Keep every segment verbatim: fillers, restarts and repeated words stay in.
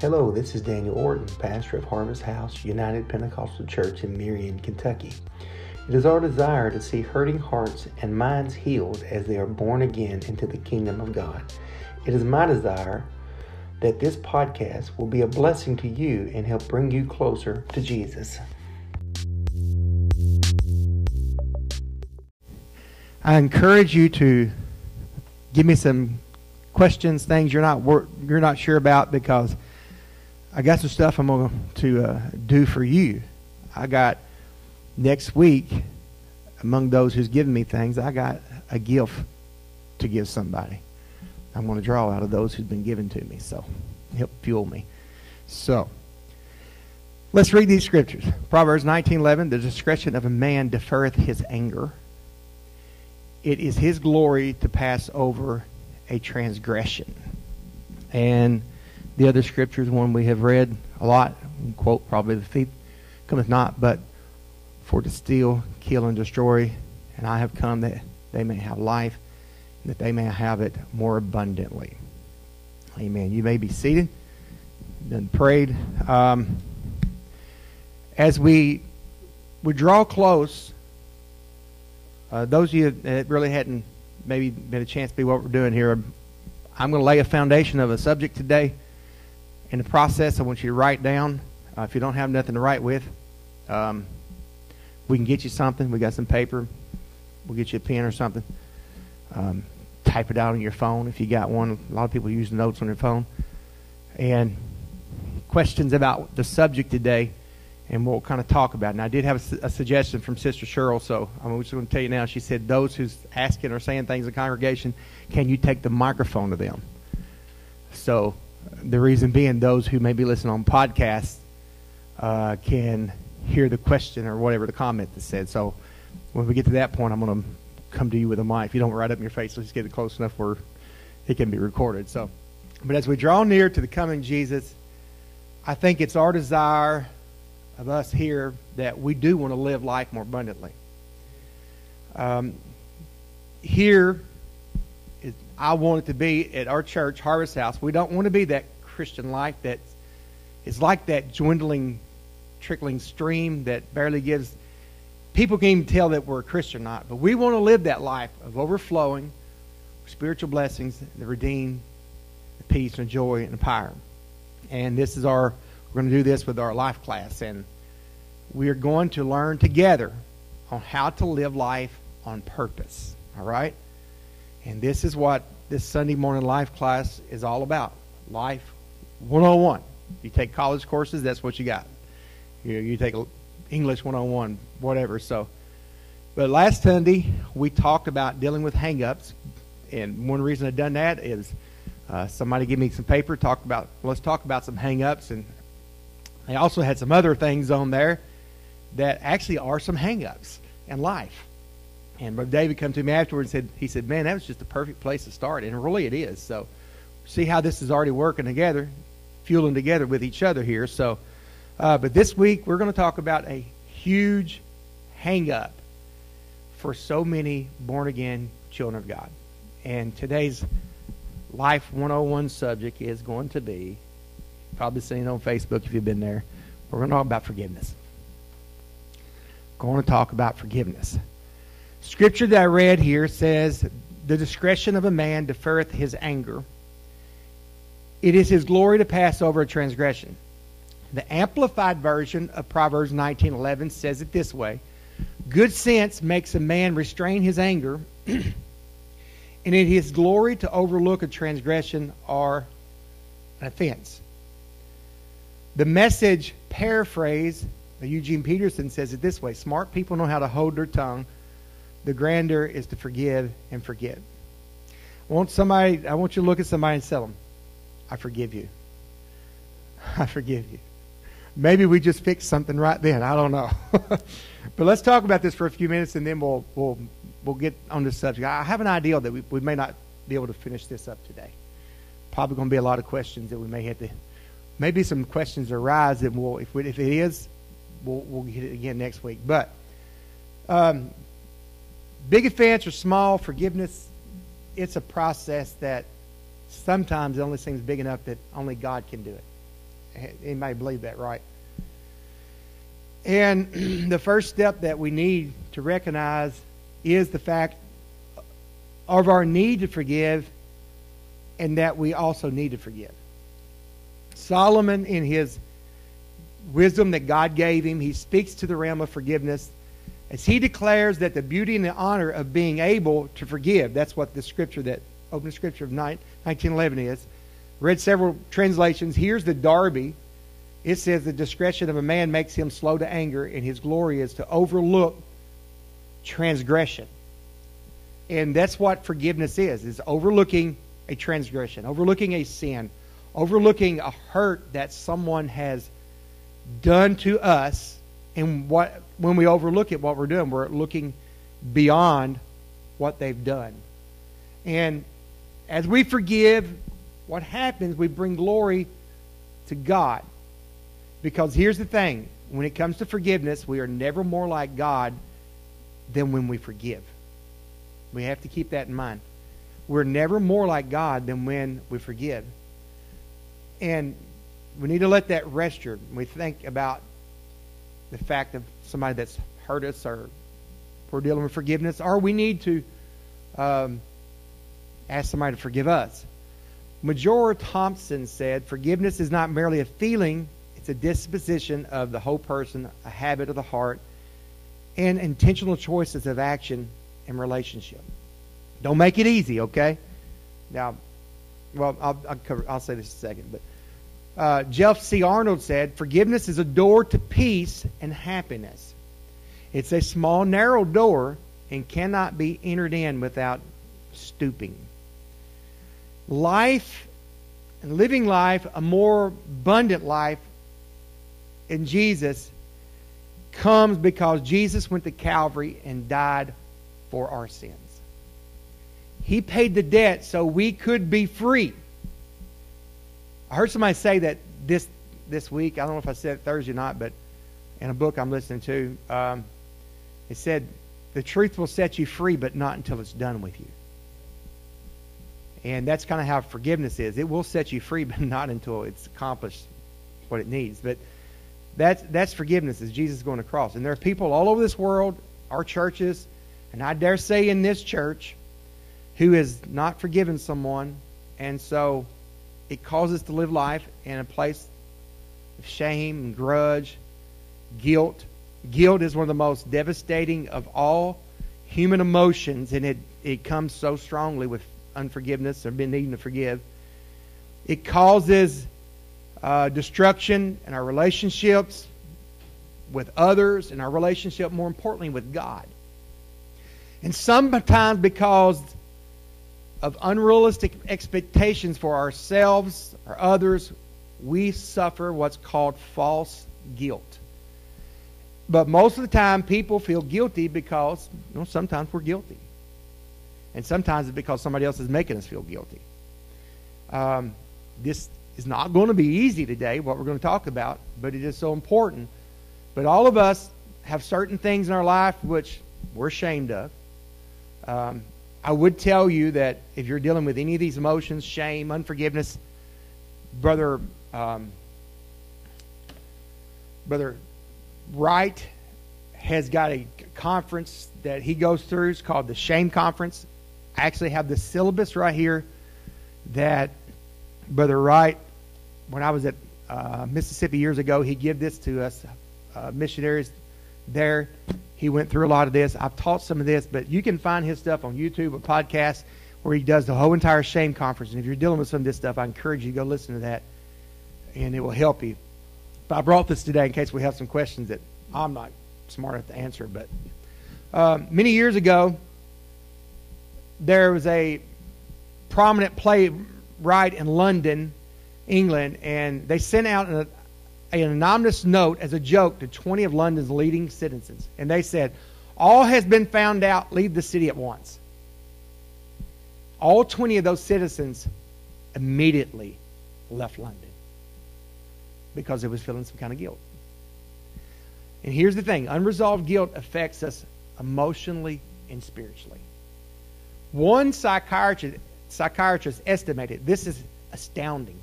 Hello, this is Daniel Orton, pastor of Harvest House United Pentecostal Church in Marion, Kentucky. It is our desire to see hurting hearts and minds healed as they are born again into the kingdom of God. It is my desire that this podcast will be a blessing to you and help bring you closer to Jesus. I encourage you to give me some questions, things you're not wor- you're not sure about, because I got some stuff I'm going to uh, do for you. I got next week, among those who's given me things, I got a gift to give somebody. I'm going to draw out of those who've been given to me, so help fuel me. So let's read these scriptures. Proverbs nineteen eleven, the discretion of a man deferreth his anger. It is his glory to pass over a transgression. And the other scripture is one we have read a lot. We quote probably, the thief cometh not but for to steal, kill, and destroy. And I have come that they may have life, and that they may have it more abundantly. Amen. You may be seated. Then prayed. Um, as we would draw close, uh, those of you that really hadn't maybe been a chance to be what we're doing here, I'm going to lay a foundation of a subject today. In the process, I want you to write down. Uh, if you don't have nothing to write with, um, we can get you something. We got some paper. We'll get you a pen or something. Um, type it out on your phone if you got one. A lot of people use notes on their phone. And questions about the subject today, and we'll kind of talk about it. And I did have a, su- a suggestion from Sister Cheryl, so I'm just going to tell you now. She said, those who's asking or saying things in the congregation, can you take the microphone to them? So the reason being, those who may be listening on podcasts uh, can hear the question or whatever the comment is said. So when we get to that point, I'm going to come to you with a mic. If you don't write up in your face, let's get it close enough where it can be recorded. So, but as we draw near to the coming Jesus, I think it's our desire of us here that we do want to live life more abundantly. Um, here, I want it to be at our church, Harvest House. We don't want to be that Christian life that is like that dwindling, trickling stream that barely gives. People can even tell that we're a Christian or not. But we want to live that life of overflowing spiritual blessings, the redeemed, the peace and joy and the power. And this is our, we're going to do this with our life class. And we are going to learn together on how to live life on purpose. All right? And this is what this Sunday morning life class is all about. Life one oh one. You take college courses, that's what you got. You, you take English one oh one, whatever. So, but last Sunday, we talked about dealing with hang-ups. And one reason I've done that is uh, somebody gave me some paper, talked about, let's talk about some hang-ups. And I also had some other things on there that actually are some hang-ups in life. And Brother David come to me afterwards and said, he said, man, that was just the perfect place to start. And really it is. So see how this is already working together, fueling together with each other here. So, uh, but this week we're going to talk about a huge hang-up for so many born-again children of God. And today's Life one oh one subject is going to be, probably seen on Facebook if you've been there, we're going to talk about forgiveness. Going to talk about forgiveness. Scripture that I read here says, the discretion of a man deferreth his anger. It is his glory to pass over a transgression. The Amplified Version of Proverbs nineteen eleven says it this way. Good sense makes a man restrain his anger, and it is his glory to overlook a transgression or an offense. The Message paraphrase, Eugene Peterson, says it this way. Smart people know how to hold their tongue. The grander is to forgive and forget. I want somebody, I want you to look at somebody and tell them, I forgive you. I forgive you. Maybe we just fixed something right then. I don't know. But let's talk about this for a few minutes, and then we'll we'll we'll get on this subject. I have an idea that we, we may not be able to finish this up today. Probably going to be a lot of questions that we may have to, maybe some questions arise, and we'll if we, if it is, we'll we'll get it again next week. But um big offense or small, forgiveness, it's a process that sometimes only seems big enough that only God can do it. Anybody believe that, right? And the first step that we need to recognize is the fact of our need to forgive, and that we also need to forgive. Solomon, in his wisdom that God gave him, he speaks to the realm of forgiveness as he declares that the beauty and the honor of being able to forgive. That's what the scripture, that open scripture of nineteen eleven is. Read several translations. Here's the Darby. It says the discretion of a man makes him slow to anger, and his glory is to overlook transgression. And that's what forgiveness is, is overlooking a transgression, overlooking a sin, overlooking a hurt that someone has done to us. And what when we overlook it, what we're doing, we're looking beyond what they've done. And as we forgive, what happens, we bring glory to God. Because here's the thing, when it comes to forgiveness, we are never more like God than when we forgive. We have to keep that in mind. We're never more like God than when we forgive. And we need to let that rest here. We think about the fact of somebody that's hurt us, or we're dealing with forgiveness, or we need to um, ask somebody to forgive us. Majora Thompson said, "Forgiveness is not merely a feeling, it's a disposition of the whole person, a habit of the heart, and intentional choices of action and relationship." Don't make it easy, okay? Now, well, I'll, I'll, cover, I'll say this in a second, but uh, Jeff C. Arnold said, "Forgiveness is a door to peace and happiness. It's a small, narrow door and cannot be entered in without stooping." Life, and living life, a more abundant life in Jesus, comes because Jesus went to Calvary and died for our sins. He paid the debt so we could be free. I heard somebody say that this this week. I don't know if I said it Thursday or not, but in a book I'm listening to, um, it said, "The truth will set you free, but not until it's done with you." And that's kind of how forgiveness is. It will set you free, but not until it's accomplished what it needs. But that's, that's forgiveness, is Jesus going to cross. And there are people all over this world, our churches, and I dare say in this church, who has not forgiven someone. And so it causes us to live life in a place of shame and grudge, guilt. Guilt is one of the most devastating of all human emotions, and it, it comes so strongly with unforgiveness or been needing to forgive. It causes uh, destruction in our relationships with others, and our relationship, more importantly, with God. And sometimes because of unrealistic expectations for ourselves or others, we suffer what's called false guilt. But most of the time, people feel guilty because, you know, sometimes we're guilty. And sometimes it's because somebody else is making us feel guilty. Um, this is not going to be easy today, what we're going to talk about, but it is so important. But all of us have certain things in our life which we're ashamed of. Um, I would tell you that if you're dealing with any of these emotions, shame, unforgiveness, Brother, um, Brother Wright has got a conference that he goes through. It's called the Shame Conference. I actually have the syllabus right here that Brother Wright, when I was at uh, Mississippi years ago, he gave this to us uh, missionaries there. He went through a lot of this. I've taught some of this, but you can find his stuff on YouTube, a podcast where he does the whole entire Shame Conference. And if you're dealing with some of this stuff, I encourage you to go listen to that, and it will help you. But I brought this today in case we have some questions that I'm not smart enough to answer, but Uh, many years ago, there was a prominent playwright in London, England, and they sent out an, an anonymous note as a joke to twenty of London's leading citizens. And they said, "All has been found out, leave the city at once." All twenty of those citizens immediately left London because they was feeling some kind of guilt. And here's the thing, unresolved guilt affects us emotionally and spiritually. One psychiatrist, psychiatrist estimated, this is astounding,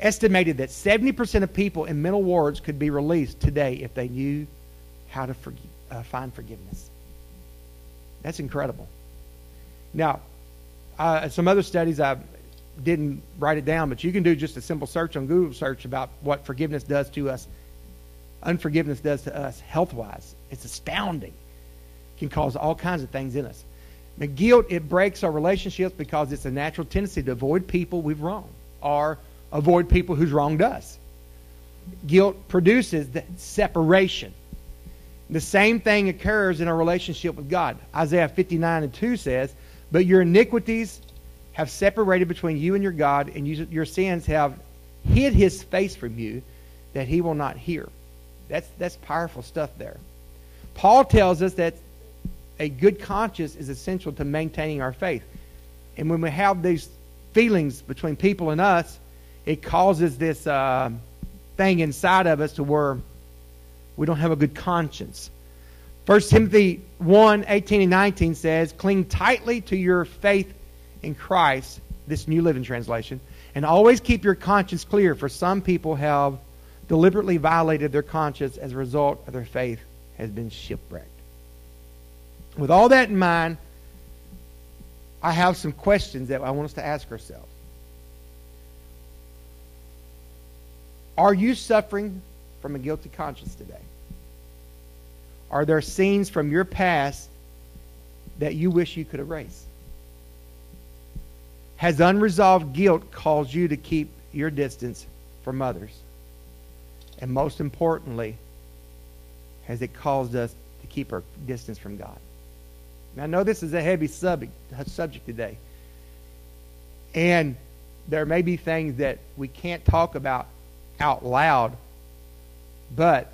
estimated that seventy percent of people in mental wards could be released today if they knew how to forg- uh, find forgiveness. That's incredible. Now, uh, some other studies, I didn't write it down, but you can do just a simple search on Google search about what forgiveness does to us, unforgiveness does to us health-wise. It's astounding. It can cause all kinds of things in us. Now, guilt, it breaks our relationships because it's a natural tendency to avoid people we've wronged or avoid people who's wronged us. Guilt produces the separation. The same thing occurs in our relationship with God. Isaiah fifty-nine and two says, "But your iniquities have separated between you and your God, and you, your sins have hid his face from you, that he will not hear." That's, that's powerful stuff there. Paul tells us that a good conscience is essential to maintaining our faith. And when we have these feelings between people and us, it causes this uh, thing inside of us to where we don't have a good conscience. First Timothy one, eighteen and nineteen says, "Cling tightly to your faith in Christ," this New Living Translation, "and always keep your conscience clear, for some people have deliberately violated their conscience as a result of their faith has been shipwrecked." With all that in mind, I have some questions that I want us to ask ourselves. Are you suffering from a guilty conscience today? Are there scenes from your past that you wish you could erase? Has unresolved guilt caused you to keep your distance from others? And most importantly, has it caused us to keep our distance from God? Now, I know this is a heavy subject, subject today. And there may be things that we can't talk about out loud, but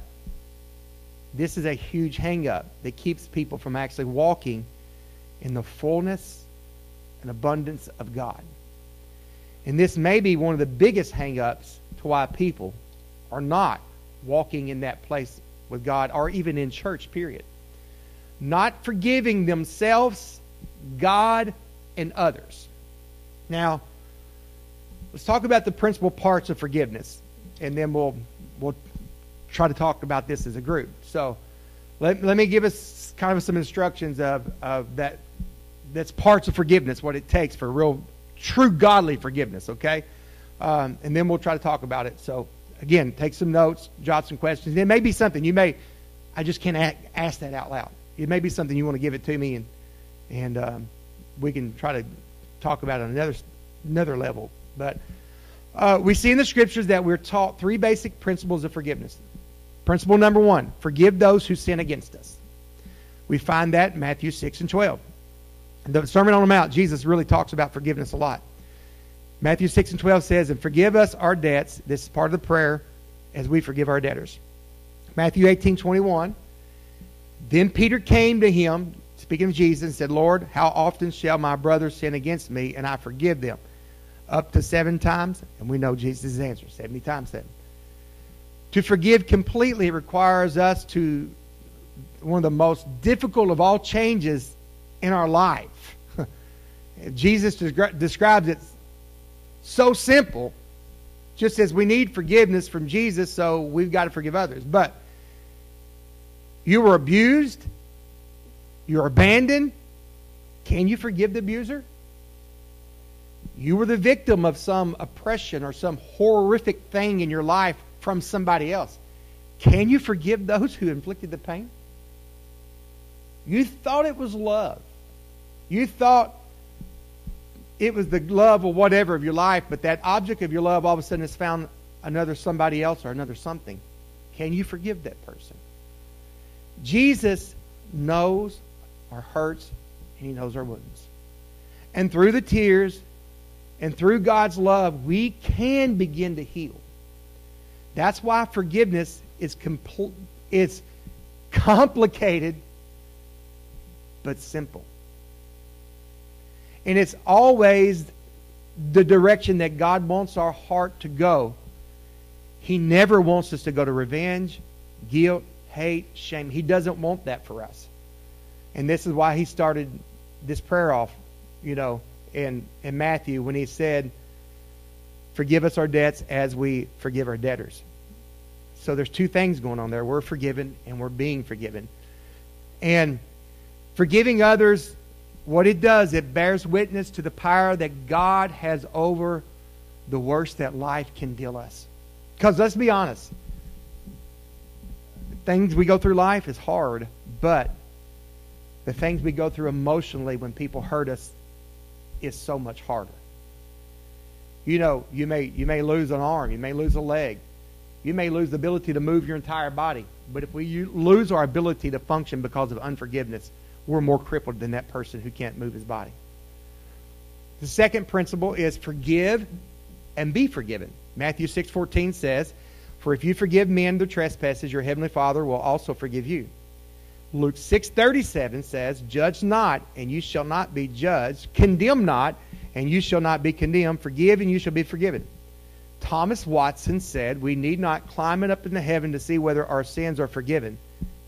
this is a huge hang-up that keeps people from actually walking in the fullness and abundance of God. And this may be one of the biggest hang-ups to why people are not walking in that place with God or even in church, period. Not forgiving themselves, God, and others. Now, let's talk about the principal parts of forgiveness, and then we'll we'll try to talk about this as a group. So let, let me give us kind of some instructions of, of that that's parts of forgiveness, what it takes for real, true, godly forgiveness, okay? Um, and then we'll try to talk about it. So, again, take some notes, jot some questions. It may be something you may, I just can't ask that out loud. It may be something you want to give it to me, and and um, we can try to talk about it on another, another level. But uh, we see in the Scriptures that we're taught three basic principles of forgiveness. Principle number one, forgive those who sin against us. We find that in Matthew six and twelve. In the Sermon on the Mount, Jesus really talks about forgiveness a lot. Matthew six and twelve says, "And forgive us our debts," this is part of the prayer, "as we forgive our debtors." Matthew eighteen twenty-one, "Then Peter came to him," speaking of Jesus, "and said, 'Lord, how often shall my brother sin against me, and I forgive them? Up to seven times?'" And we know Jesus' answer, seventy times seven. To forgive completely requires us to, one of the most difficult of all changes in our life. Jesus describes it so simple, just as we need forgiveness from Jesus, so we've got to forgive others. But you were abused, you were abandoned. Can you forgive the abuser? You were the victim of some oppression or some horrific thing in your life from somebody else. Can you forgive those who inflicted the pain? You thought it was love. You thought it was the love or whatever of your life, but that object of your love all of a sudden has found another somebody else or another something. Can you forgive that person? Jesus knows our hurts, and he knows our wounds. And through the tears and through God's love, we can begin to heal. That's why forgiveness is compl- it's complicated but simple. And it's always the direction that God wants our heart to go. He never wants us to go to revenge, guilt, hate, shame. He doesn't want that for us. And this is why he started this prayer off, you know, in, in Matthew when he said, Forgive us our debts as we forgive our debtors. So there's two things going on there. We're forgiven and we're being forgiven. And forgiving others, what it does, it bears witness to the power that God has over the worst that life can deal us. Because let's be honest, things we go through life is hard, but the things we go through emotionally when people hurt us is so much harder. You know, you may, you may lose an arm, you may lose a leg, you may lose the ability to move your entire body. But if we lose our ability to function because of unforgiveness, we're more crippled than that person who can't move his body. The second principle is forgive and be forgiven. Matthew six fourteen says, "For if you forgive men their trespasses, your heavenly Father will also forgive you." Luke six thirty-seven says, "Judge not, and you shall not be judged. Condemn not, and you shall not be condemned. Forgive, and you shall be forgiven." Thomas Watson said, "We need not climb up into heaven to see whether our sins are forgiven."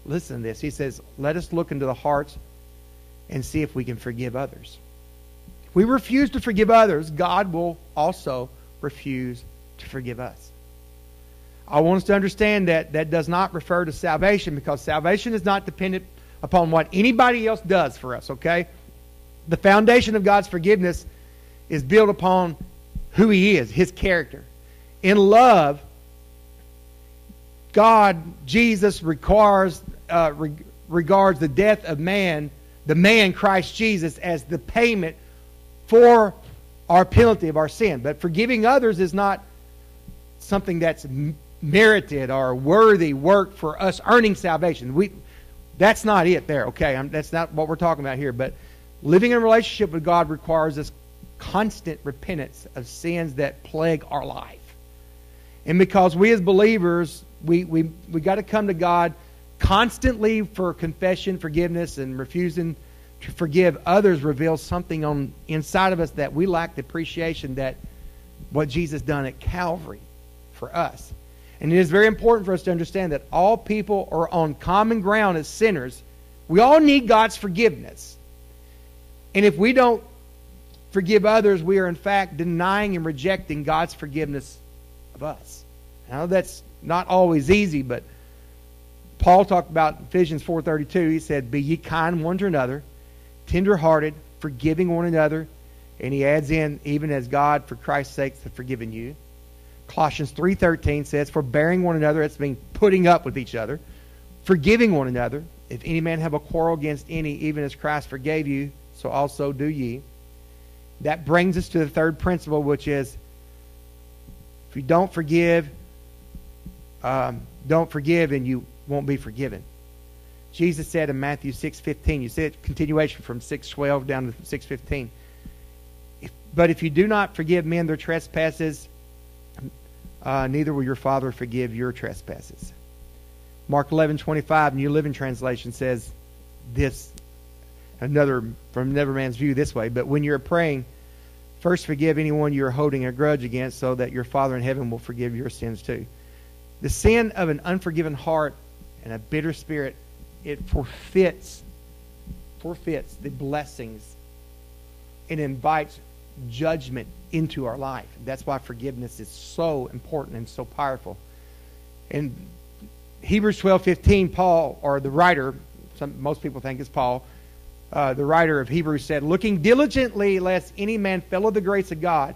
Listen to this. He says, "Let us look into the hearts and see if we can forgive others." If we refuse to forgive others, God will also refuse to forgive us. I want us to understand that that does not refer to salvation, because salvation is not dependent upon what anybody else does for us, okay? The foundation of God's forgiveness is built upon who He is, His character. In love, God, Jesus, requires, uh, re regards the death of man, the man Christ Jesus, as the payment for our penalty of our sin. But forgiving others is not something that's merited or worthy work for us earning salvation. We, that's not it there, okay? I'm, that's not what we're talking about here. But living in a relationship with God requires us constant repentance of sins that plague our life. And because we as believers, we we, we got to come to God constantly for confession, forgiveness, and refusing to forgive others reveals something on inside of us that we lack the appreciation that what Jesus done at Calvary for us. And it is very important for us to understand that all people are on common ground as sinners. We all need God's forgiveness. And if we don't forgive others, we are in fact denying and rejecting God's forgiveness of us. Now that's not always easy, but Paul talked about Ephesians four thirty-two. He said, "Be ye kind one to another, tender-hearted, forgiving one another." And he adds in, "Even as God, for Christ's sake, hath forgiven you." Colossians three thirteen says, "Forbearing one another," that's being putting up with each other, "forgiving one another. If any man have a quarrel against any, even as Christ forgave you, so also do ye." That brings us to the third principle, which is if you don't forgive, um, don't forgive and you won't be forgiven. Jesus said in Matthew six fifteen, you see it, continuation from six twelve down to six fifteen. If, but if you do not forgive men their trespasses, Uh, neither will your Father forgive your trespasses. Mark eleven twenty-five, New Living Translation, says this, another from another man's view this way, "But when you're praying, first forgive anyone you're holding a grudge against, so that your Father in heaven will forgive your sins too." The sin of an unforgiven heart and a bitter spirit, it forfeits, forfeits the blessings and invites judgment into our life. That's why forgiveness is so important and so powerful. In Hebrews twelve fifteen, Paul, or the writer, some, most people think it's Paul, uh, the writer of Hebrews said, "Looking diligently lest any man fail of the grace of God."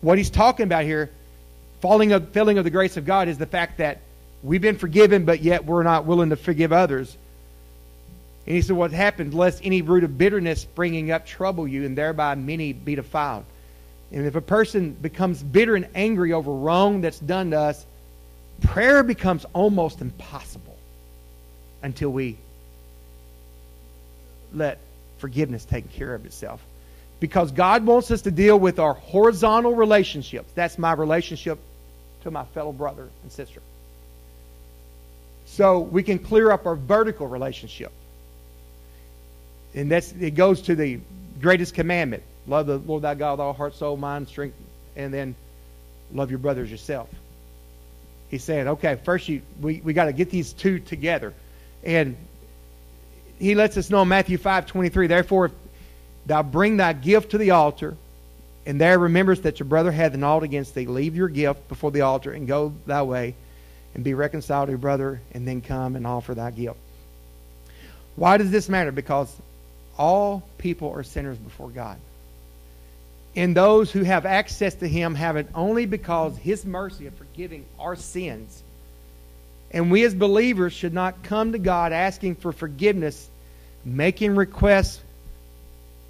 What he's talking about here, falling of, failing of the grace of God, is the fact that we've been forgiven, but yet we're not willing to forgive others. And he said, "What happened? Lest any root of bitterness springing up trouble you, and thereby many be defiled." And if a person becomes bitter and angry over wrong that's done to us, prayer becomes almost impossible until we let forgiveness take care of itself. Because God wants us to deal with our horizontal relationships. That's my relationship to my fellow brother and sister. So we can clear up our vertical relationship. And that's, it goes to the greatest commandment. Love the Lord thy God with all heart, soul, mind, strength, and then love your brother as yourself. He's saying, okay, first you, we, we got to get these two together. And he lets us know in Matthew five twenty-three, "Therefore, if thou bring thy gift to the altar, and there rememberest that your brother hath an ought against thee, leave your gift before the altar and go thy way and be reconciled to your brother, and then come and offer thy gift. Why does this matter? Because all people are sinners before God. And those who have access to Him have it only because His mercy of forgiving our sins. And we as believers should not come to God asking for forgiveness, making requests,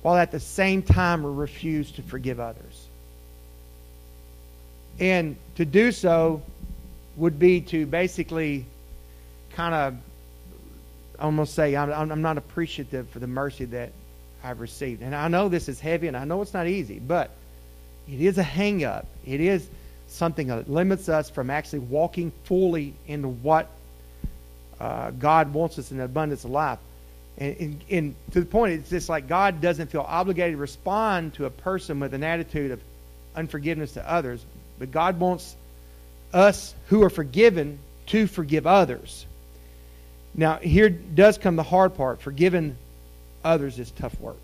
while at the same time we refuse to forgive others. And to do so would be to basically kind of almost say, I'm, I'm not appreciative for the mercy that I've received. And I know this is heavy, and I know it's not easy, but it is a hang-up. It is something that limits us from actually walking fully into what uh, God wants us in abundance of life. And, and, and to the point, it's just like God doesn't feel obligated to respond to a person with an attitude of unforgiveness to others, but God wants us who are forgiven to forgive others. Now, here does come the hard part. Forgiving others is tough work.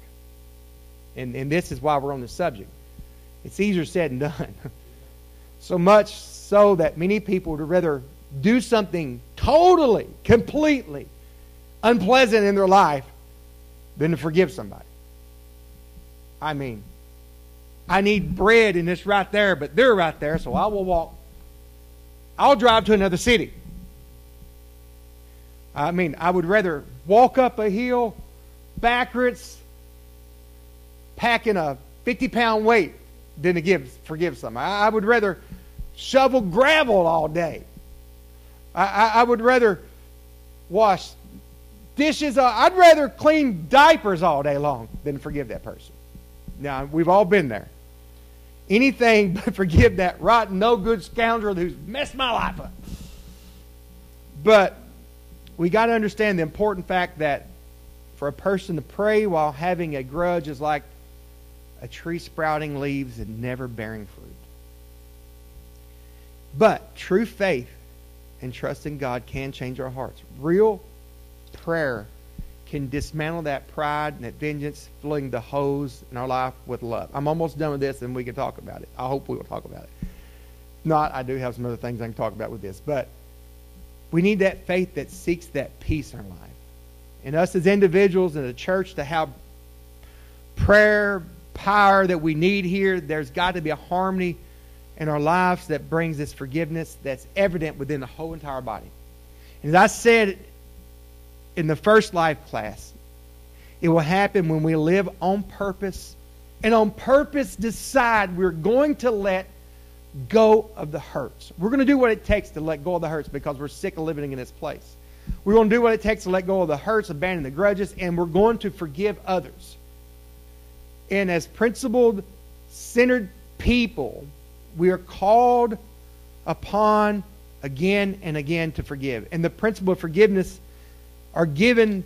And, and this is why we're on the subject. It's easier said than done. So much so that many people would rather do something totally, completely unpleasant in their life than to forgive somebody. I mean, I need bread and it's right there, but they're right there, so I will walk. I'll drive to another city. I mean, I would rather walk up a hill backwards, packing a fifty-pound weight, than to give, forgive somebody. I would rather shovel gravel all day. I, I, I would rather wash dishes. I'd rather clean diapers all day long than forgive that person. Now, we've all been there. Anything but forgive that rotten, no good scoundrel who's messed my life up. But we got to understand the important fact that for a person to pray while having a grudge is like a tree sprouting leaves and never bearing fruit. But true faith and trust in God can change our hearts. Real prayer can dismantle that pride and that vengeance, filling the hose in our life with love. I'm almost done with this and we can talk about it. I hope we will talk about it. Not, I do have some other things I can talk about with this, but we need that faith that seeks that peace in our life. And us as individuals in the church to have prayer, power that we need here, there's got to be a harmony in our lives that brings this forgiveness that's evident within the whole entire body. And as I said in the first life class, it will happen when we live on purpose and on purpose decide we're going to let go of the hurts. We're going to do what it takes to let go of the hurts because we're sick of living in this place. We're going to do what it takes to let go of the hurts, abandon the grudges, and we're going to forgive others. And as principled, centered people, we are called upon again and again to forgive. And the principle of forgiveness are given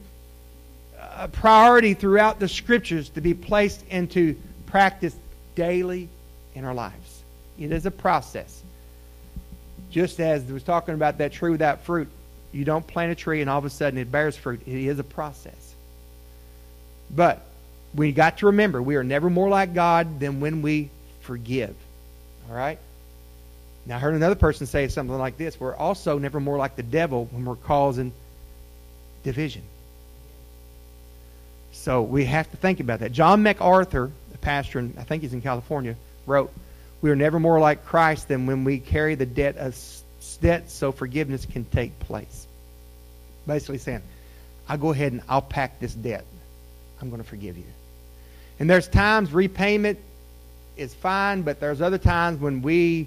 a priority throughout the Scriptures to be placed into practice daily in our lives. It is a process. Just as I was talking about that tree without fruit, you don't plant a tree and all of a sudden it bears fruit. It is a process. But we got to remember, we are never more like God than when we forgive. All right? Now, I heard another person say something like this. We're also never more like the devil when we're causing division. So we have to think about that. John MacArthur, a pastor, in, I think he's in California, wrote, "We are never more like Christ than when we carry the debt of debt so forgiveness can take place." Basically saying, I'll go ahead and I'll pack this debt. I'm going to forgive you. And there's times repayment is fine, but there's other times when we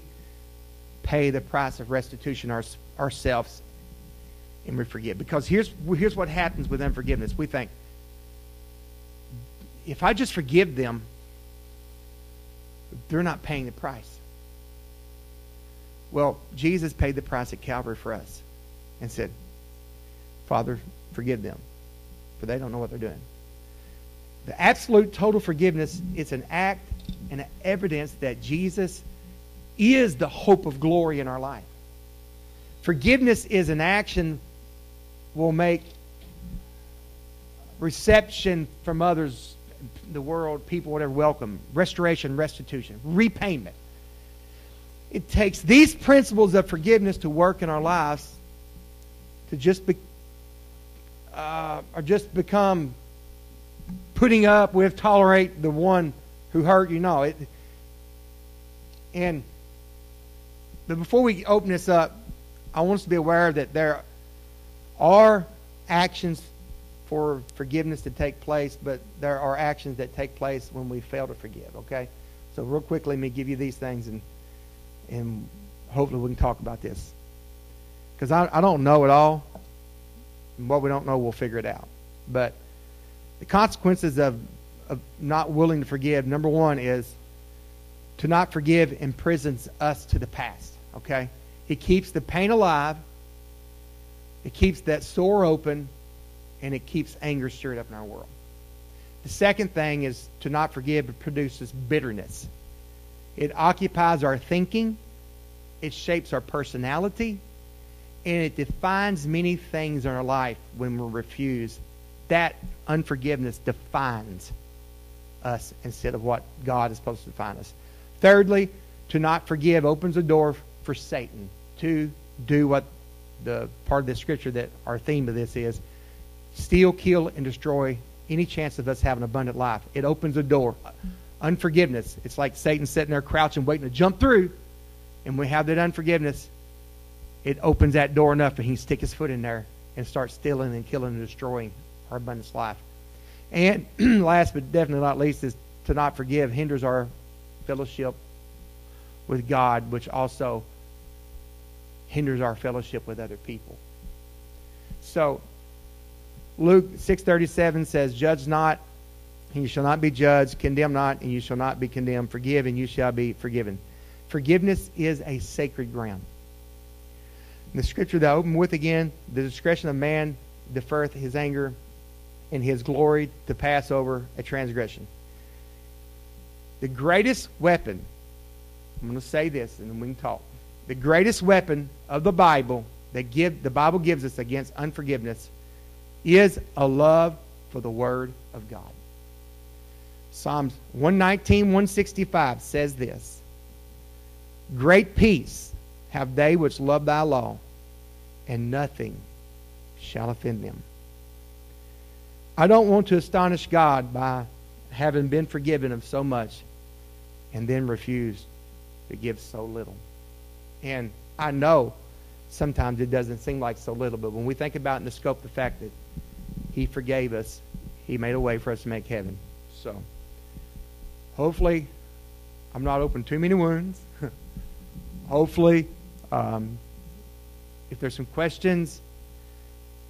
pay the price of restitution our, ourselves and we forgive. Because here's, here's what happens with unforgiveness. We think, if I just forgive them, they're not paying the price. Well, Jesus paid the price at Calvary for us and said, Father, forgive them, for they don't know what they're doing. The absolute total forgiveness is an act and an evidence that Jesus is the hope of glory in our life. Forgiveness is an action will make reception from others the world, people, whatever, welcome. Restoration, restitution, repayment. It takes these principles of forgiveness to work in our lives to just be, uh, or just become putting up with, tolerate the one who hurt you. No, it, and but before we open this up, I want us to be aware that there are actions for forgiveness to take place, but there are actions that take place when we fail to forgive, okay? So real quickly, let me give you these things, and and hopefully we can talk about this. Because I, I don't know it all, and what we don't know, we'll figure it out. But the consequences of, of not willing to forgive, number one is to not forgive imprisons us to the past, okay? It keeps the pain alive. It keeps that sore open. And it keeps anger stirred up in our world. The second thing is to not forgive produces bitterness. It occupies our thinking. It shapes our personality. And it defines many things in our life when we refuse. That unforgiveness defines us instead of what God is supposed to define us. Thirdly, to not forgive opens the door for Satan to do what the part of the scripture that our theme of this is. Steal, kill, and destroy any chance of us having an abundant life. It opens a door. Unforgiveness. It's like Satan sitting there crouching, waiting to jump through. And we have that unforgiveness. It opens that door enough and he can stick his foot in there and start stealing and killing and destroying our abundant life. And last but definitely not least is to not forgive hinders our fellowship with God, which also hinders our fellowship with other people. So Luke six thirty-seven says, "Judge not, and you shall not be judged. Condemn not, and you shall not be condemned. Forgive, and you shall be forgiven." Forgiveness is a sacred ground. And the scripture that I open with again, "The discretion of man deferreth his anger, and his glory to pass over a transgression." The greatest weapon, I'm going to say this, and then we can talk. The greatest weapon of the Bible that give, the Bible gives us against unforgiveness is a love for the Word of God. Psalms one nineteen, one sixty-five says this, "Great peace have they which love thy law, and nothing shall offend them." I don't want to astonish God by having been forgiven of so much and then refuse to give so little. And I know sometimes it doesn't seem like so little, but when we think about in the scope the fact that He forgave us. He made a way for us to make heaven. So, hopefully, I'm not opening too many wounds. Hopefully, um, if there's some questions,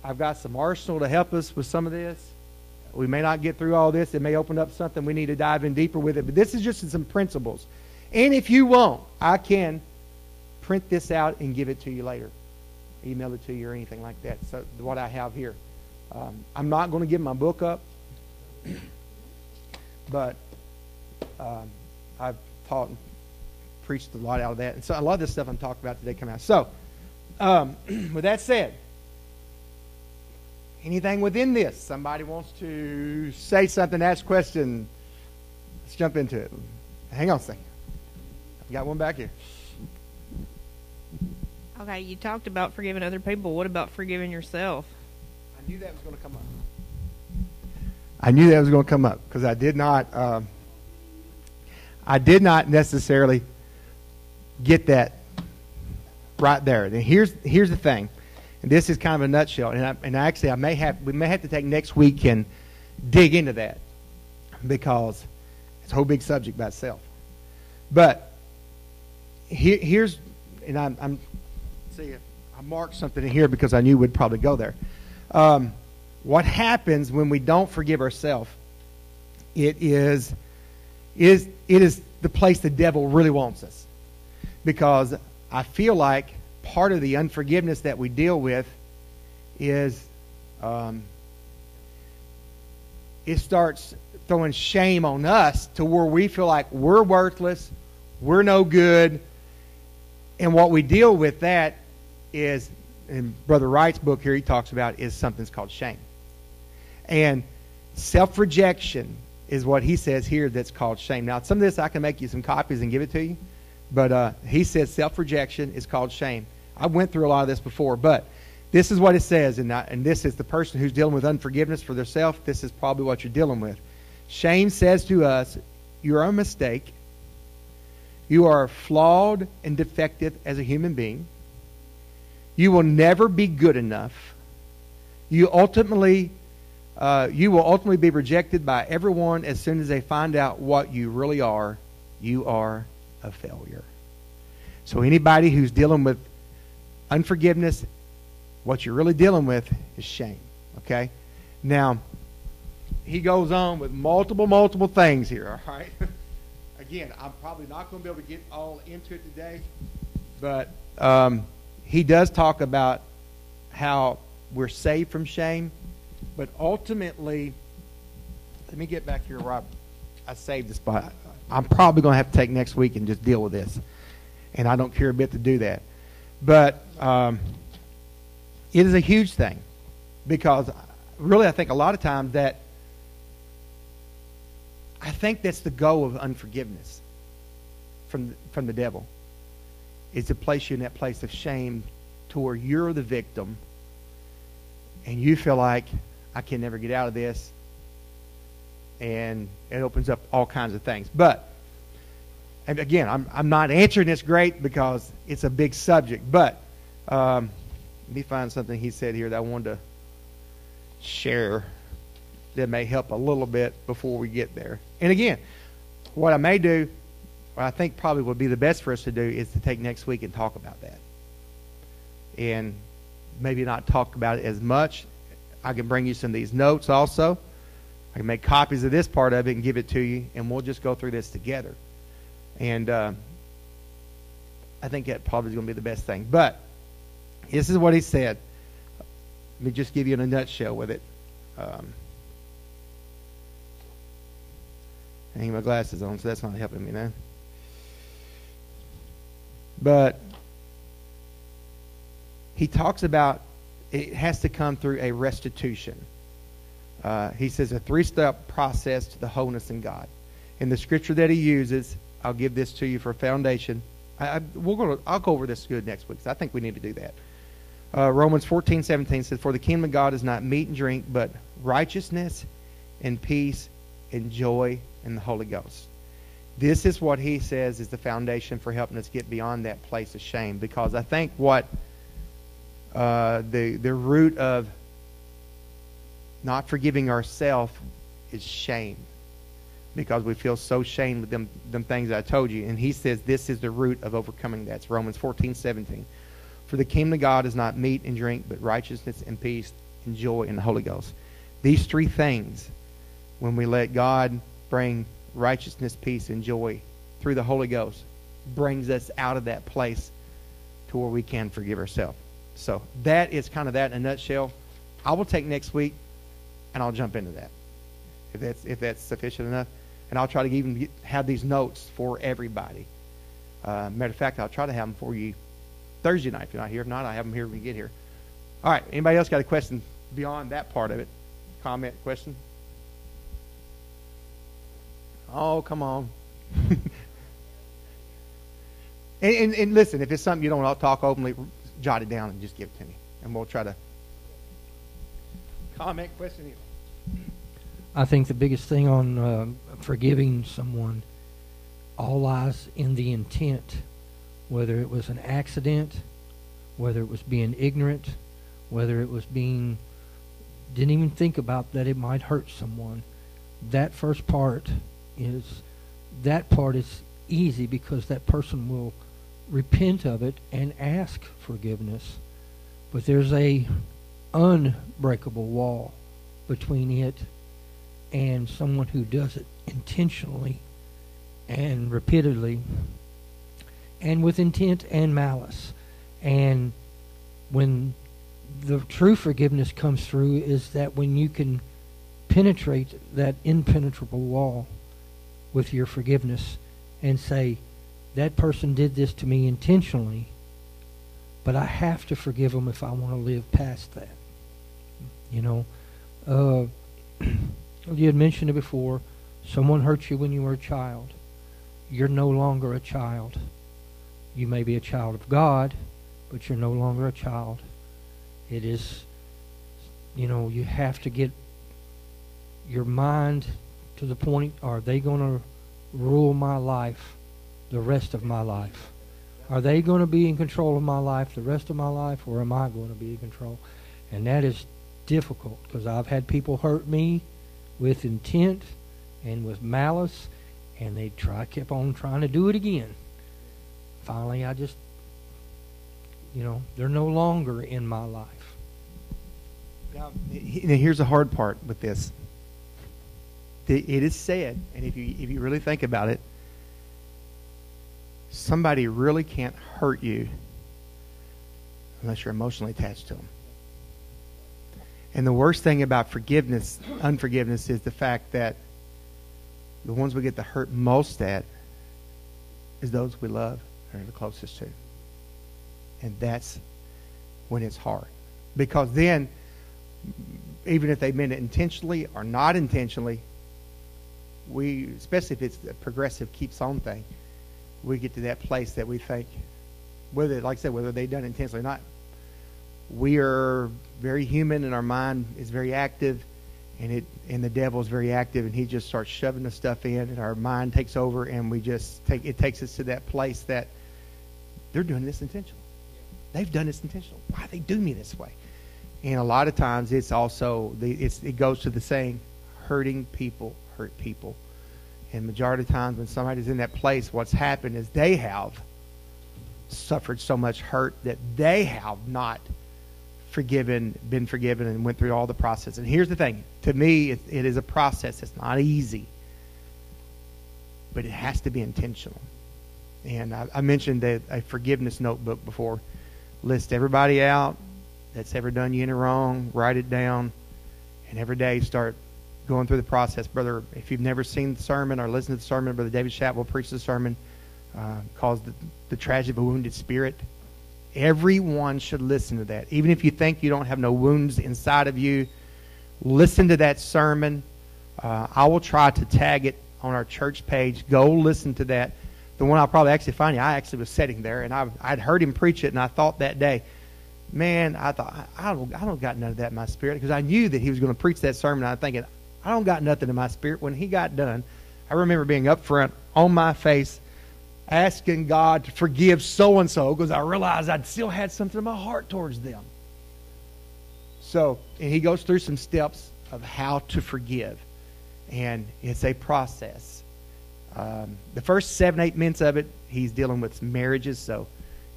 I've got some arsenal to help us with some of this. We may not get through all this. It may open up something we need to dive in deeper with it. But this is just some principles. And if you want, I can print this out and give it to you later. Email it to you or anything like that. So, what I have here. Um, I'm not going to give my book up, but um, I've taught and preached a lot out of that. And so a lot of this stuff I'm talking about today come out. So um, with that said, anything within this, somebody wants to say something, ask a question, let's jump into it. Hang on a second. I've got one back here. Okay, you talked about forgiving other people. What about forgiving yourself? I knew that was going to come up. I knew that was going to come up because I did not. Um, I did not necessarily get that right there. And here's here's the thing, and this is kind of a nutshell. And I, and actually, I may have we may have to take next week and dig into that because it's a whole big subject by itself. But here, here's and I'm, I'm see I marked something in here because I knew we'd probably go there. Um, what happens when we don't forgive ourselves? It is, is, it is the place the devil really wants us, because I feel like part of the unforgiveness that we deal with is um, it starts throwing shame on us to where we feel like we're worthless, we're no good, and what we deal with that is. In Brother Wright's book here, he talks about is something's called shame. And self-rejection is what he says here that's called shame. Now, some of this I can make you some copies and give it to you, but uh, he says self-rejection is called shame. I went through a lot of this before, but this is what it says, and, I, and this is the person who's dealing with unforgiveness for themselves. This is probably what you're dealing with. Shame says to us, you're a mistake. You are flawed and defective as a human being. You will never be good enough. You ultimately, uh, you will ultimately be rejected by everyone as soon as they find out what you really are. You are a failure. So anybody who's dealing with unforgiveness, what you're really dealing with is shame. Okay? Now, he goes on with multiple, multiple things here. All right? Again, I'm probably not going to be able to get all into it today, but um, he does talk about how we're saved from shame, but ultimately, let me get back here, Rob. I saved the spot. I'm probably going to have to take next week and just deal with this, and I don't care a bit to do that. But um, it is a huge thing, because really I think a lot of times that I think that's the goal of unforgiveness from, from the devil, is to place you in that place of shame to where you're the victim and you feel like, I can never get out of this. And it opens up all kinds of things. But, and again, I'm, I'm not answering this great because it's a big subject. But um, let me find something he said here that I wanted to share that may help a little bit before we get there. And again, what I may do, what I think probably would be the best for us to do, is to take next week and talk about that. And maybe not talk about it as much. I can bring you some of these notes also. I can make copies of this part of it and give it to you, and we'll just go through this together. And uh, I think that probably is going to be the best thing. But this is what he said. Let me just give you in a nutshell with it. Um, I ain't got my glasses on, so that's not helping me now. But he talks about it has to come through a restitution. Uh, he says a three-step process to the wholeness in God. And the scripture that he uses, I'll give this to you for foundation. I, I, we're gonna, I'll go over this good next week, because I think we need to do that. Uh, Romans fourteen seventeen says, "For the kingdom of God is not meat and drink, but righteousness and peace and joy in the Holy Ghost." This is what he says is the foundation for helping us get beyond that place of shame. Because I think what uh, the the root of not forgiving ourselves is shame. Because we feel so shamed with them, them things I told you. And he says this is the root of overcoming that. It's Romans fourteen seventeen. "For the kingdom of God is not meat and drink, but righteousness and peace and joy in the Holy Ghost." These three things, when we let God bring righteousness, peace, and joy through the Holy Ghost, brings us out of that place to where we can forgive ourselves. So that is kind of that in a nutshell. I will take next week and I'll jump into that if that's if that's sufficient enough, and I'll try to even get, have these notes for everybody. Uh, matter of fact, I'll try to have them for you Thursday night if you're not here. If not, I have them here when you get here. All right. Anybody else got a question beyond that part of it? Comment, question? Oh, come on. and, and, and listen, if it's something you don't want to talk openly, jot it down and just give it to me. And we'll try to comment, question. I think the biggest thing on uh, forgiving someone all lies in the intent, whether it was an accident, whether it was being ignorant, whether it was being, didn't even think about that it might hurt someone. That first part is that part is easy because that person will repent of it and ask forgiveness, but there's a unbreakable wall between it and someone who does it intentionally and repeatedly and with intent and malice. And when the true forgiveness comes through is that when you can penetrate that impenetrable wall with your forgiveness and say, that person did this to me intentionally, but I have to forgive them if I want to live past that. You know, uh, you had mentioned it before, Someone hurt you when you were a child. You're no longer a child. You may be a child of God, but you're no longer a child. It is, you know, you have to get your mind to the point, are they going to rule my life the rest of my life? Are they going to be in control of my life the rest of my life, or am I going to be in control? And that is difficult, because I've had people hurt me with intent and with malice, and they try kept on trying to do it again. Finally, I just, you know, they're no longer in my life. Now, here's the hard part with this. It is said, and if you if you really think about it, somebody really can't hurt you unless you're emotionally attached to them. And the worst thing about forgiveness, unforgiveness, is the fact that the ones we get the hurt most at is those we love and are the closest to. And that's when it's hard. Because then, even if they meant it intentionally or not intentionally, we, especially if it's a progressive keeps on thing, we get to that place that we think, whether, like I said, whether they've done it intentionally or not, we are very human, and our mind is very active, and it and the devil is very active, and he just starts shoving the stuff in, and our mind takes over, and we just take it takes us to that place that they're doing this intentional. They've done this intentional. Why they do me this way? And a lot of times it's also the, it's, it goes to the saying, hurting people hurt people. And majority of times when somebody's in that place, what's happened is they have suffered so much hurt that they have not forgiven, been forgiven, and went through all the process. And here's the thing. To me, it, it is a process. It's not easy. But it has to be intentional. And I, I mentioned a, a forgiveness notebook before. List everybody out that's ever done you any wrong. Write it down. And every day start going through the process. Brother, if you've never seen the sermon or listened to the sermon, Brother David Shatt will preach the sermon uh, called the, the Tragedy of a Wounded Spirit. Everyone should listen to that. Even if you think you don't have no wounds inside of you, listen to that sermon. Uh, I will try to tag it on our church page. Go listen to that. The one I'll probably actually find you, I actually was sitting there, and I, I'd heard him preach it, and I thought that day, man, I thought, I don't, I don't got none of that in my spirit, because I knew that he was going to preach that sermon, and I'm thinking, I don't got nothing in my spirit. When he got done, I remember being up front, on my face, asking God to forgive so-and-so, because I realized I'd still had something in my heart towards them. So, and he goes through some steps of how to forgive. And it's a process. Um, the first seven, eight minutes of it, he's dealing with marriages. So,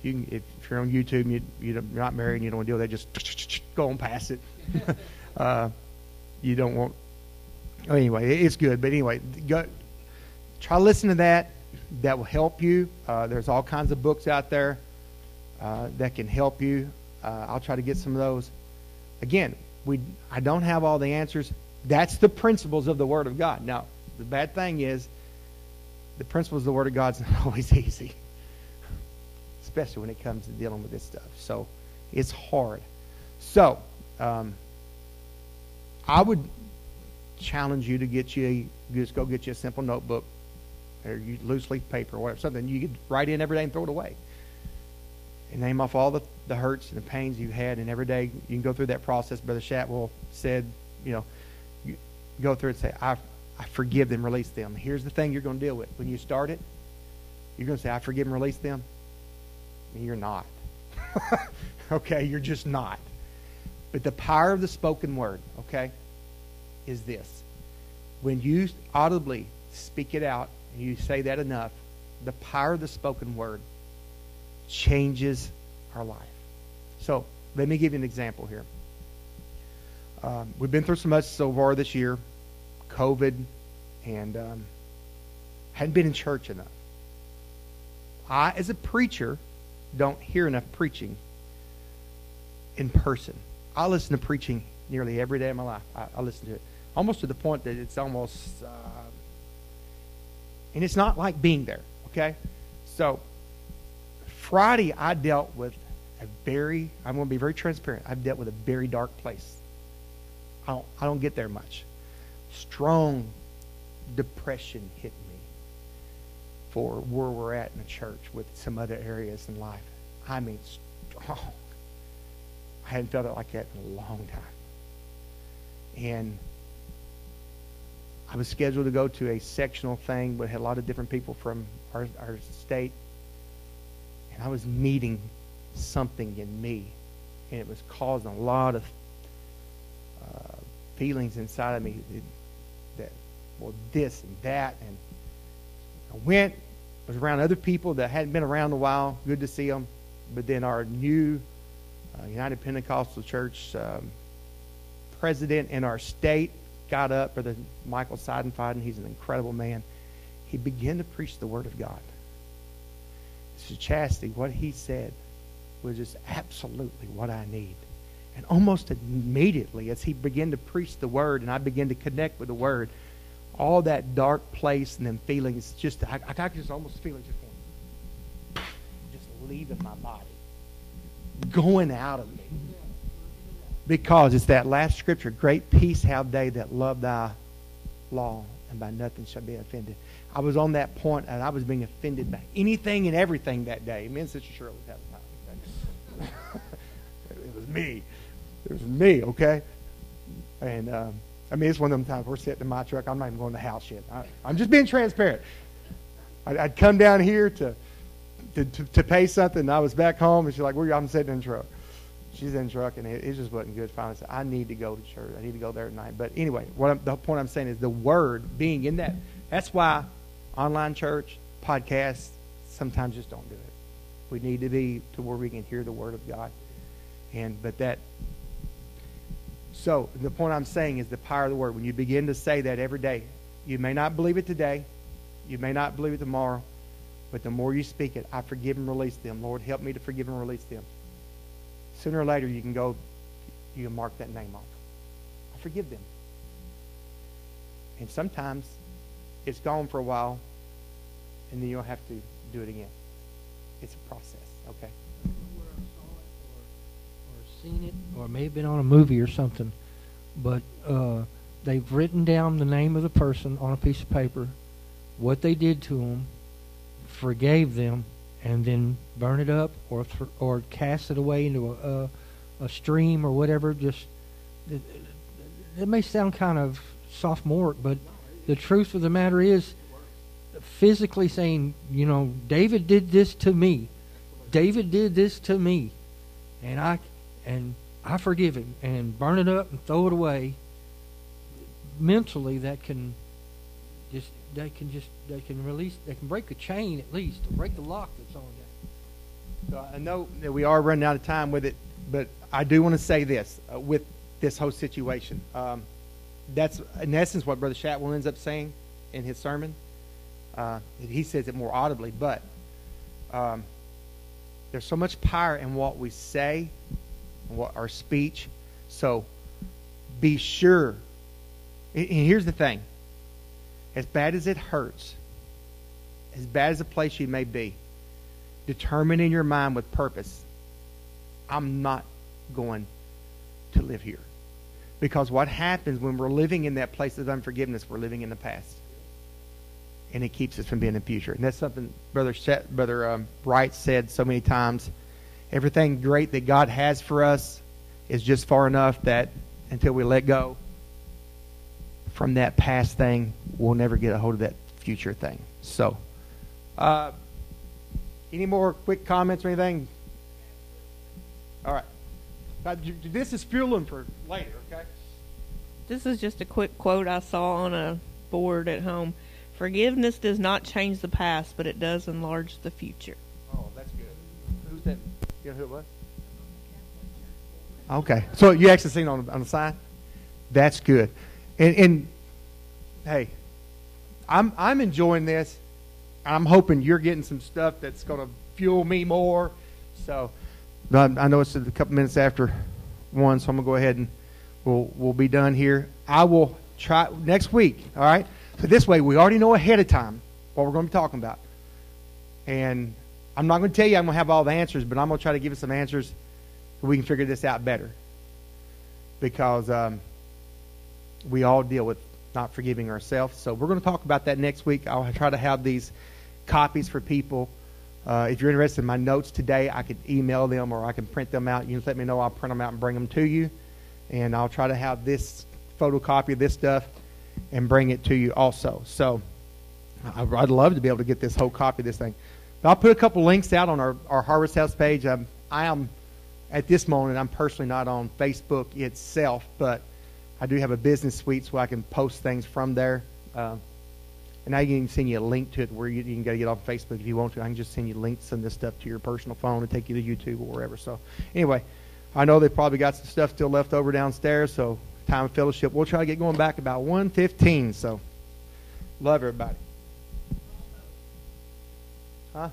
you can, if you're on YouTube and you, you're not married and you don't want to deal with that, just go on past it. uh, you don't want... Oh, anyway, it's good. But anyway, go, try to listen to that. That will help you. Uh, there's all kinds of books out there uh, that can help you. Uh, I'll try to get some of those. Again, we I don't have all the answers. That's the principles of the Word of God. Now, the bad thing is the principles of the Word of God is not always easy, especially when it comes to dealing with this stuff. So it's hard. So um, I would challenge you to get you a, just go get you a simple notebook, or you loose leaf paper or whatever, something you could write in every day and throw it away. And name off all the, the hurts and the pains you had, and every day you can go through that process. Brother Chatwell said, you know, you go through it and say, I, I forgive them, release them. Here's the thing you're going to deal with. When you start it, you're going to say, I forgive and release them. And you're not. Okay, you're just not. But the power of the spoken word, okay, is this. When you audibly speak it out, you say that enough, the power of the spoken word changes our life. So let me give you an example here. Um, we've been through so much so far this year, COVID, and um, hadn't been in church enough. I, as a preacher, don't hear enough preaching in person. I listen to preaching nearly every day of my life. I, I listen to it almost to the point that it's almost... Uh, And it's not like being there, okay? So, Friday I dealt with a very, I'm going to be very transparent. I've dealt with a very dark place. I don't, I don't get there much. Strong depression hit me for where we're at in the church with some other areas in life. I mean, strong. I hadn't felt it like that in a long time. And I was scheduled to go to a sectional thing, but had a lot of different people from our, our state. And I was needing something in me. And it was causing a lot of uh, feelings inside of me that, well, this and that. And I went, was around other people that hadn't been around a while. Good to see them. But then our new uh, United Pentecostal Church um, president in our state got up, Brother Michael Seidenfaden. He's an incredible man. He began to preach the Word of God. So Chastity, what he said was just absolutely what I need. And almost immediately, as he began to preach the Word, and I began to connect with the Word, all that dark place and them feelings, just I, I just almost feel it just going, just leaving my body, going out of me. Because it's that last scripture, great peace have they that love thy law, and by nothing shall be offended. I was on that point, and I was being offended by anything and everything that day. Me and Sister Cheryl was having a time. It was me. It was me, okay? And um, I mean, it's one of them times we're sitting in my truck. I'm not even going to the house yet. I, I'm just being transparent. I'd, I'd come down here to, to, to, to pay something, and I was back home, and she's like, where are you? I'm sitting in the truck. She's in the truck, and it, it just wasn't good. Finally, I said, I need to go to church. I need to go there at night. But anyway, what I'm, the point I'm saying is the Word being in that. That's why online church, podcasts, sometimes just don't do it. We need to be to where we can hear the Word of God. And but that. So the point I'm saying is the power of the Word. When you begin to say that every day, you may not believe it today. You may not believe it tomorrow. But the more you speak it, I forgive and release them. Lord, help me to forgive and release them. Sooner or later, you can go, you can mark that name off. I forgive them. And sometimes it's gone for a while, and then you'll have to do it again. It's a process, okay? I don't know where I saw it or, or seen it, or it may have been on a movie or something, but uh, they've written down the name of the person on a piece of paper, what they did to them, forgave them, and then burn it up or th or cast it away into a, a, a stream or whatever. Just it, it may sound kind of sophomoric, but the truth of the matter is physically saying, you know, David did this to me. David did this to me. And I and I forgive him, and burn it up and throw it away. Mentally that can just They can just, they can release, they can break the chain at least, or break the lock that's on that. So I know that we are running out of time with it, but I do want to say this uh, with this whole situation. Um, that's in essence what Brother Chatwell ends up saying in his sermon. Uh, he says it more audibly, but um, there's so much power in what we say, what our speech. So be sure. And here's the thing. As bad as it hurts, as bad as a place you may be, determine in your mind with purpose, I'm not going to live here. Because what happens when we're living in that place of unforgiveness, we're living in the past. And it keeps us from being in the future. And that's something Brother Shet, Brother um, Wright said so many times. Everything great that God has for us is just far enough that until we let go from that past thing, we'll never get a hold of that future thing. So, uh, any more quick comments or anything? All right. But this is fueling for later, okay? This is just a quick quote I saw on a board at home. Forgiveness does not change the past, but it does enlarge the future. Oh, that's good. Who's that? You know who it was? Okay. So you actually seen it on, on the sign? That's good. And, and hey, I'm I'm enjoying this. I'm hoping you're getting some stuff that's going to fuel me more. So I, I know it's a couple minutes after one, so I'm gonna go ahead and we'll we'll be done here. I will try next week. All right. So this way, we already know ahead of time what we're going to be talking about. And I'm not going to tell you I'm going to have all the answers, but I'm going to try to give you some answers so we can figure this out better. Because. Um, We all deal with not forgiving ourselves. So we're going to talk about that next week. I'll try to have these copies for people. Uh, if you're interested in my notes today, I could email them or I can print them out. You just let me know. I'll print them out and bring them to you. And I'll try to have this photocopy of this stuff and bring it to you also. So I'd love to be able to get this whole copy of this thing. But I'll put a couple links out on our, our Harvest House page. I'm, I am, at this moment, I'm personally not on Facebook itself, but I do have a business suite so I can post things from there. Uh, and I can send you a link to it where you, you can go get off Facebook if you want to. I can just send you links and this stuff to your personal phone and take you to YouTube or wherever. So anyway, I know they've probably got some stuff still left over downstairs, so time of fellowship. We'll try to get going back about one fifteen, so love everybody. Huh?